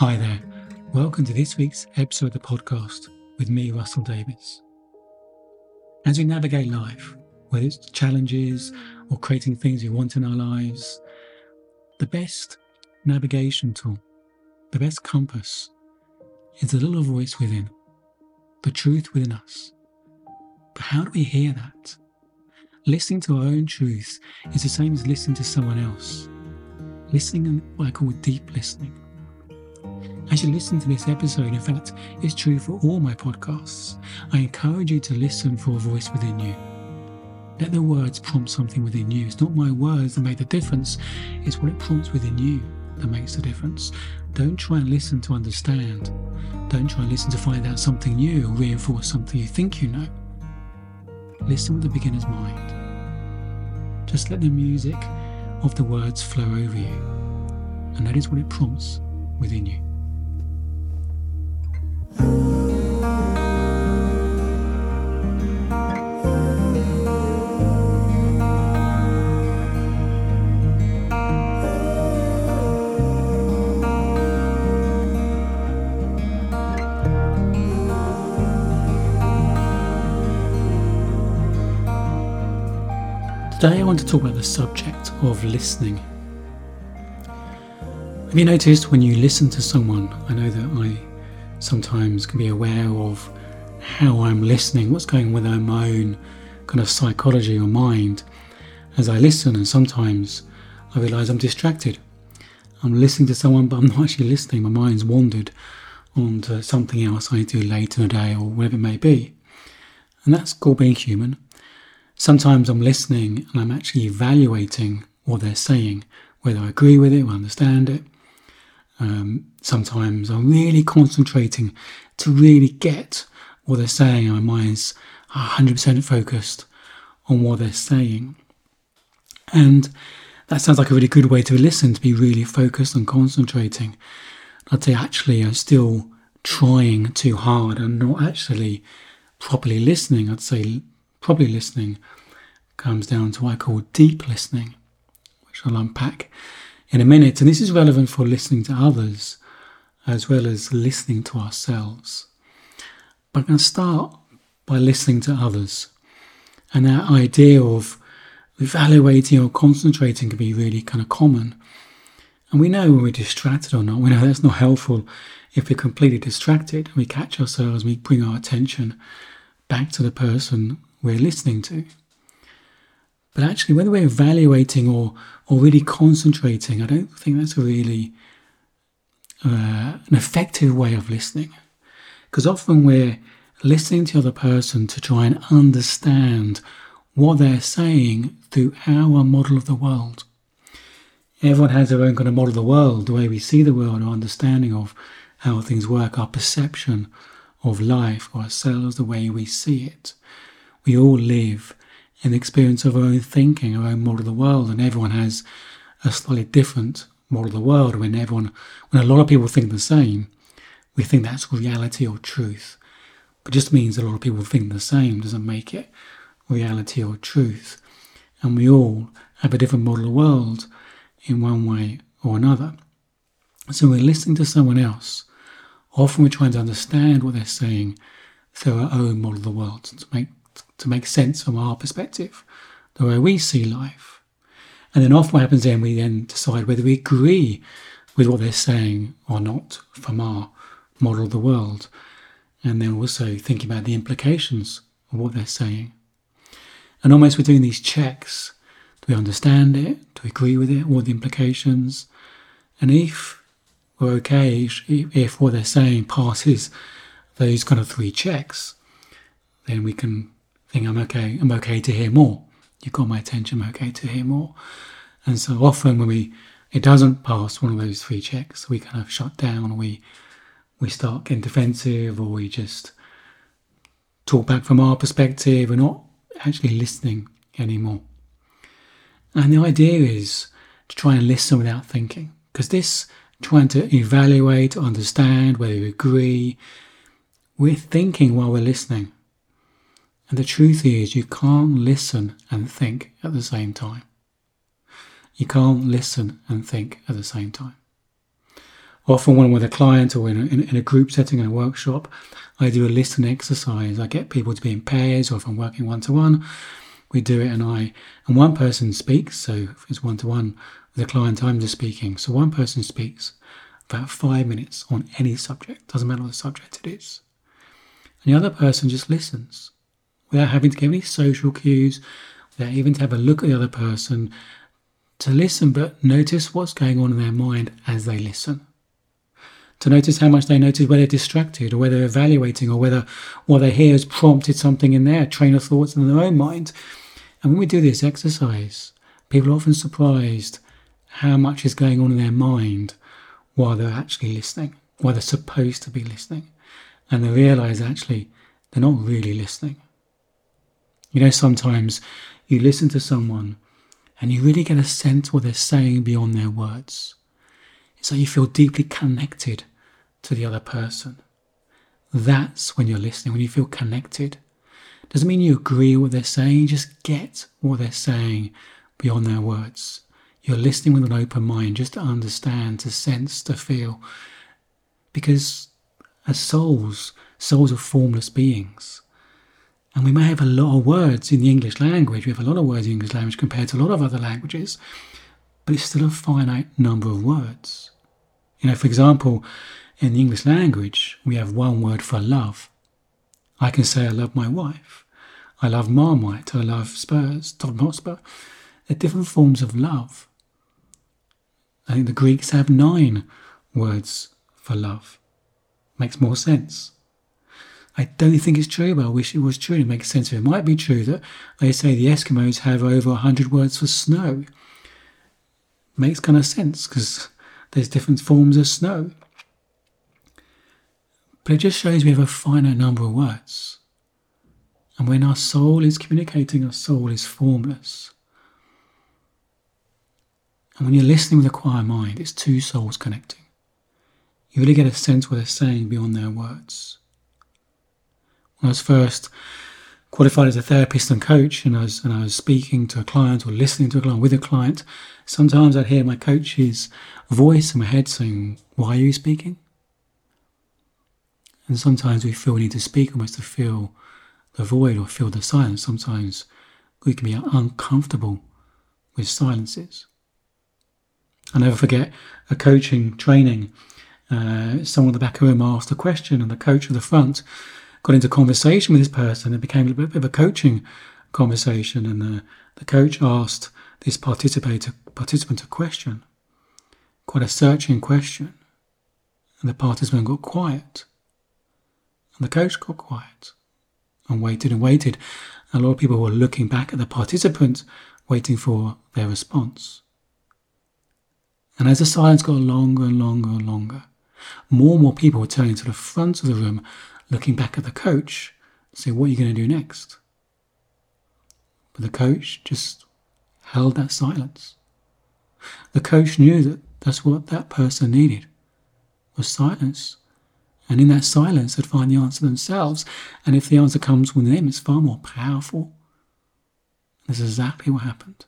Hi there, welcome to this week's episode of the podcast with me, Russell Davis. As we navigate life, whether it's challenges or creating things we want in our lives, the best navigation tool, the best compass, is the little voice within, the truth within us. But how do we hear that? Listening to our own truth is the same as listening to someone else. Listening and what I call deep listening. As you listen to this episode, in fact, it's true for all my podcasts, I encourage you to listen for a voice within you. Let the words prompt something within you. It's not my words that make the difference, it's what it prompts within you that makes the difference. Don't try and listen to understand. Don't try and listen to find out something new or reinforce something you think you know. Listen with the beginner's mind. Just let the music of the words flow over you, and notice what it prompts within you. Today I want to talk about the subject of listening. Have you noticed when you listen to someone, I know that I sometimes can be aware of how I'm listening, what's going on with my own kind of psychology or mind as I listen, and sometimes I realise I'm distracted. I'm listening to someone but I'm not actually listening, my mind's wandered onto something else I need to do later in the day or whatever it may be. And that's called being human. Sometimes I'm listening and I'm actually evaluating what they're saying, whether I agree with it or understand it. Sometimes I'm really concentrating to really get what they're saying. My mind's 100% focused on what they're saying. And that sounds like a really good way to listen, to be really focused and concentrating. I'd say actually I'm still trying too hard and not actually properly listening. I'd say probably listening comes down to what I call deep listening, which I'll unpack in a minute. And this is relevant for listening to others as well as listening to ourselves. But I'm going to start by listening to others. And that idea of evaluating or concentrating can be really kind of common. And we know when we're distracted or not, we know that's not helpful. If we're completely distracted and we catch ourselves, we bring our attention back to the person we're listening to. But actually, whether we're evaluating or really concentrating, I don't think that's a really an effective way of listening, because often we're listening to the other person to try and understand what they're saying through our model of the world. Everyone has their own kind of model of the world, the way we see the world, our understanding of how things work, our perception of life, ourselves, the way we see it. We all live in the experience of our own thinking, our own model of the world, and everyone has a slightly different model of the world. When a lot of people think the same, we think that's reality or truth. But it just means a lot of people think the same, doesn't make it reality or truth. And we all have a different model of the world in one way or another. So we're listening to someone else. Often we're trying to understand what they're saying through our own model of the world to make sense from our perspective, the way we see life. And then often what happens then, we then decide whether we agree with what they're saying or not from our model of the world. And then also thinking about the implications of what they're saying. And almost we're doing these checks. Do we understand it? Do we agree with it? What are the implications? And if we're okay, if what they're saying passes those kind of three checks, then we can think, I'm okay to hear more. You've got my attention, I'm okay to hear more. And so often when it doesn't pass one of those three checks, we kind of shut down, or we start getting defensive, or we just talk back from our perspective. We're not actually listening anymore. And the idea is to try and listen without thinking, because this trying to evaluate, understand, whether we agree, we're thinking while we're listening. And the truth is, you can't listen and think at the same time. often when I'm with a client or in a group setting in a workshop, I do a listening exercise. I get people to be in pairs, or if I'm working one-to-one, we do it and one person speaks. So if it's one-to-one with a client, I'm just speaking. So one person speaks about 5 minutes on any subject, doesn't matter what the subject it is. And the other person just listens without having to give any social cues, without even to have a look at the other person, to listen but notice what's going on in their mind as they listen. To notice how much they notice where they're distracted or where they're evaluating or whether what they hear has prompted something in their train of thoughts in their own mind. And when we do this exercise, people are often surprised how much is going on in their mind while they're actually listening, while they're supposed to be listening. And they realise actually they're not really listening. You know, sometimes you listen to someone and you really get a sense of what they're saying beyond their words. So you feel deeply connected to the other person. That's when you're listening, when you feel connected. Doesn't mean you agree with what they're saying, you just get what they're saying beyond their words. You're listening with an open mind, just to understand, to sense, to feel. Because as souls are formless beings. And we may have a lot of words in the English language. We have a lot of words in the English language compared to a lot of other languages, but it's still a finite number of words. You know, for example, in the English language, we have one word for love. I can say I love my wife. I love Marmite. I love Spurs, Tottenham Hotspur. They're different forms of love. I think the Greeks have 9 words for love. Makes more sense. I don't think it's true, but I wish it was true. It makes sense. It might be true that they say the Eskimos have over 100 words for snow. Makes kind of sense because there's different forms of snow. But it just shows we have a finite number of words. And when our soul is communicating, our soul is formless. And when you're listening with a quiet mind, it's 2 souls connecting. You really get a sense of what they're saying beyond their words. When I was first qualified as a therapist and coach, and I was speaking to a client or listening to a client with a client, sometimes I'd hear my coach's voice in my head saying, "Why are you speaking?" And sometimes we feel we need to speak almost to fill the void or fill the silence. Sometimes we can be uncomfortable with silences. I never forget a coaching training. Someone at the back of the room asked a question, and the coach at the front got into conversation with this person. It became a bit of a coaching conversation, and the coach asked this participant a question, quite a searching question, and the participant got quiet, and the coach got quiet, and waited and waited. A lot of people were looking back at the participant, waiting for their response. And as the silence got longer and longer and longer, more and more people were turning to the front of the room, looking back at the coach, saying, "What are you going to do next?" But the coach just held that silence. The coach knew that that's what that person needed, was silence. And in that silence, they'd find the answer themselves. And if the answer comes from them, it's far more powerful. That's exactly what happened.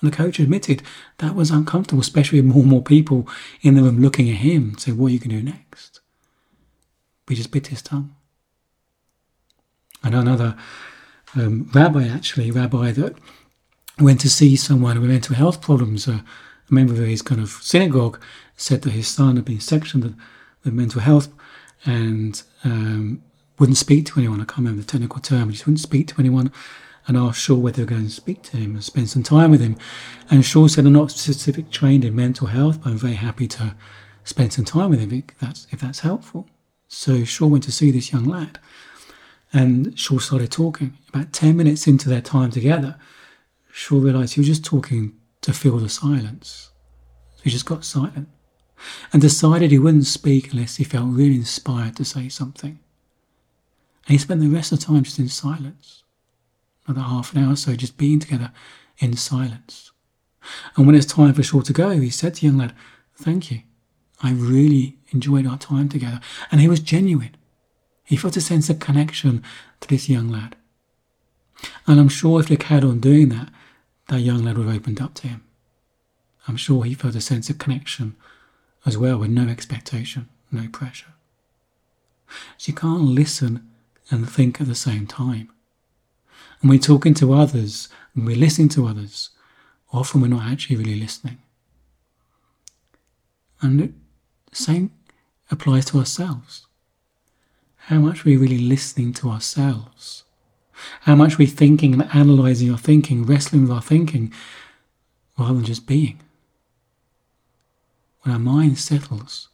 And the coach admitted that was uncomfortable, especially with more and more people in the room looking at him, saying, "What are you going to do next?" He just bit his tongue. I know another rabbi that went to see someone with mental health problems. A member of his kind of synagogue said that his son had been sectioned with mental health and wouldn't speak to anyone. I can't remember the technical term. He just wouldn't speak to anyone, and asked Shaw whether they were going to speak to him and spend some time with him. And Shaw said, "I'm not specifically trained in mental health, but I'm very happy to spend some time with him if that's helpful." So Shaw went to see this young lad, and Shaw started talking. About 10 minutes into their time together, Shaw realised he was just talking to fill the silence. So he just got silent and decided he wouldn't speak unless he felt really inspired to say something. And he spent the rest of the time just in silence. Another half an hour or so just being together in silence. And when it's time for Shaw to go, he said to the young lad, "Thank you. I really enjoyed our time together." And he was genuine. He felt a sense of connection to this young lad. And I'm sure if they carried on doing that, that young lad would have opened up to him. I'm sure he felt a sense of connection as well, with no expectation, no pressure. So you can't listen and think at the same time. And we're talking to others, and we're listening to others. Often we're not actually really listening. And the same applies to ourselves. How much are we really listening to ourselves? How much are we thinking and analysing our thinking, wrestling with our thinking, rather than just being? When our mind settles,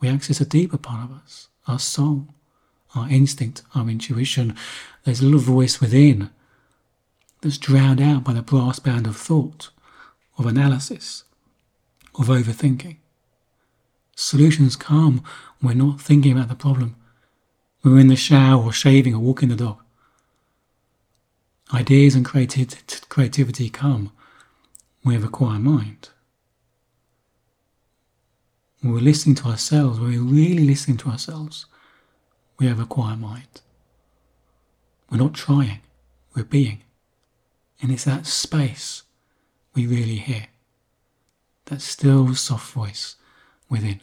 we access a deeper part of us, our soul, our instinct, our intuition. There's a little voice within that's drowned out by the brass band of thought, of analysis, of overthinking. Solutions come when we're not thinking about the problem. When we're in the shower or shaving or walking the dog. Ideas and creativity come when we have a quiet mind. When we're listening to ourselves, when we're really listening to ourselves, we have a quiet mind. We're not trying, we're being. And it's that space we really hear. That still, soft voice within.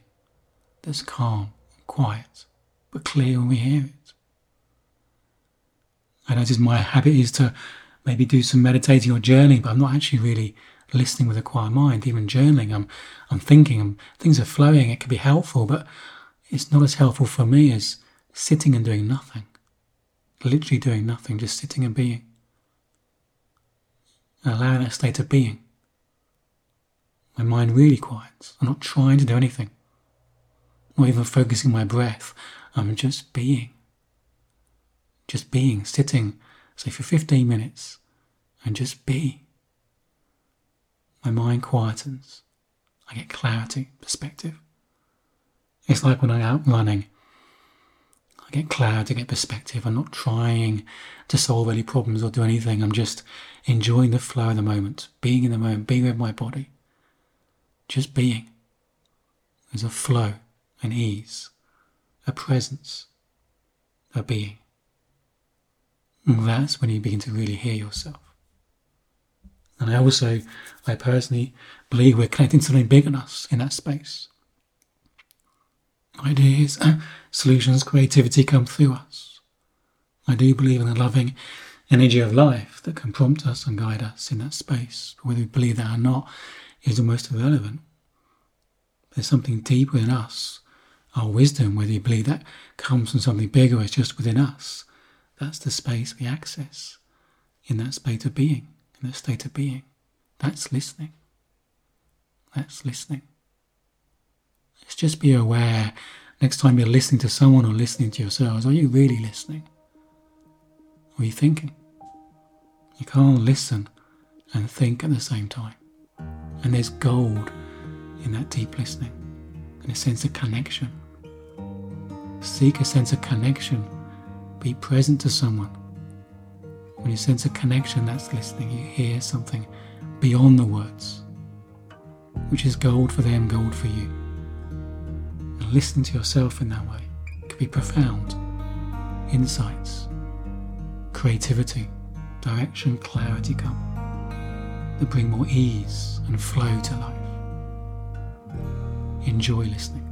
That's calm, quiet, but clear when we hear it. I notice my habit is to maybe do some meditating or journaling, but I'm not actually really listening with a quiet mind. Even journaling, I'm thinking, things are flowing, it can be helpful, but it's not as helpful for me as sitting and doing nothing. Literally doing nothing, just sitting and being. And allowing that state of being. My mind really quiets. I'm not trying to do anything. I'm not even focusing my breath. I'm just being. Just being, sitting, say for 15 minutes, and just be. My mind quietens. I get clarity, perspective. It's like when I'm out running. I get clarity, I get perspective. I'm not trying to solve any problems or do anything. I'm just enjoying the flow of the moment, being in the moment, being with my body. Just being. There's a flow, an ease, a presence, a being. And that's when you begin to really hear yourself. And I personally believe we're connecting to something bigger than us in that space. Ideas, solutions, creativity come through us. I do believe in the loving energy of life that can prompt us and guide us in that space. But whether we believe that or not is almost irrelevant. There's something deeper in us, our wisdom, whether you believe that comes from something bigger or it's just within us. That's the space we access in that state of being. In that state of being, that's listening. That's listening. Let's just be aware next time you're listening to someone or listening to yourselves, are you really listening? Or are you thinking? You can't listen and think at the same time. And there's gold in that deep listening and a sense of connection. Seek a sense of connection. Be present to someone. When you sense a connection, that's listening. You hear something beyond the words, which is gold for them, gold for you. And listening to yourself in that way can be profound. Insights, creativity, direction, clarity come that bring more ease and flow to life. Enjoy listening.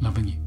Loving you.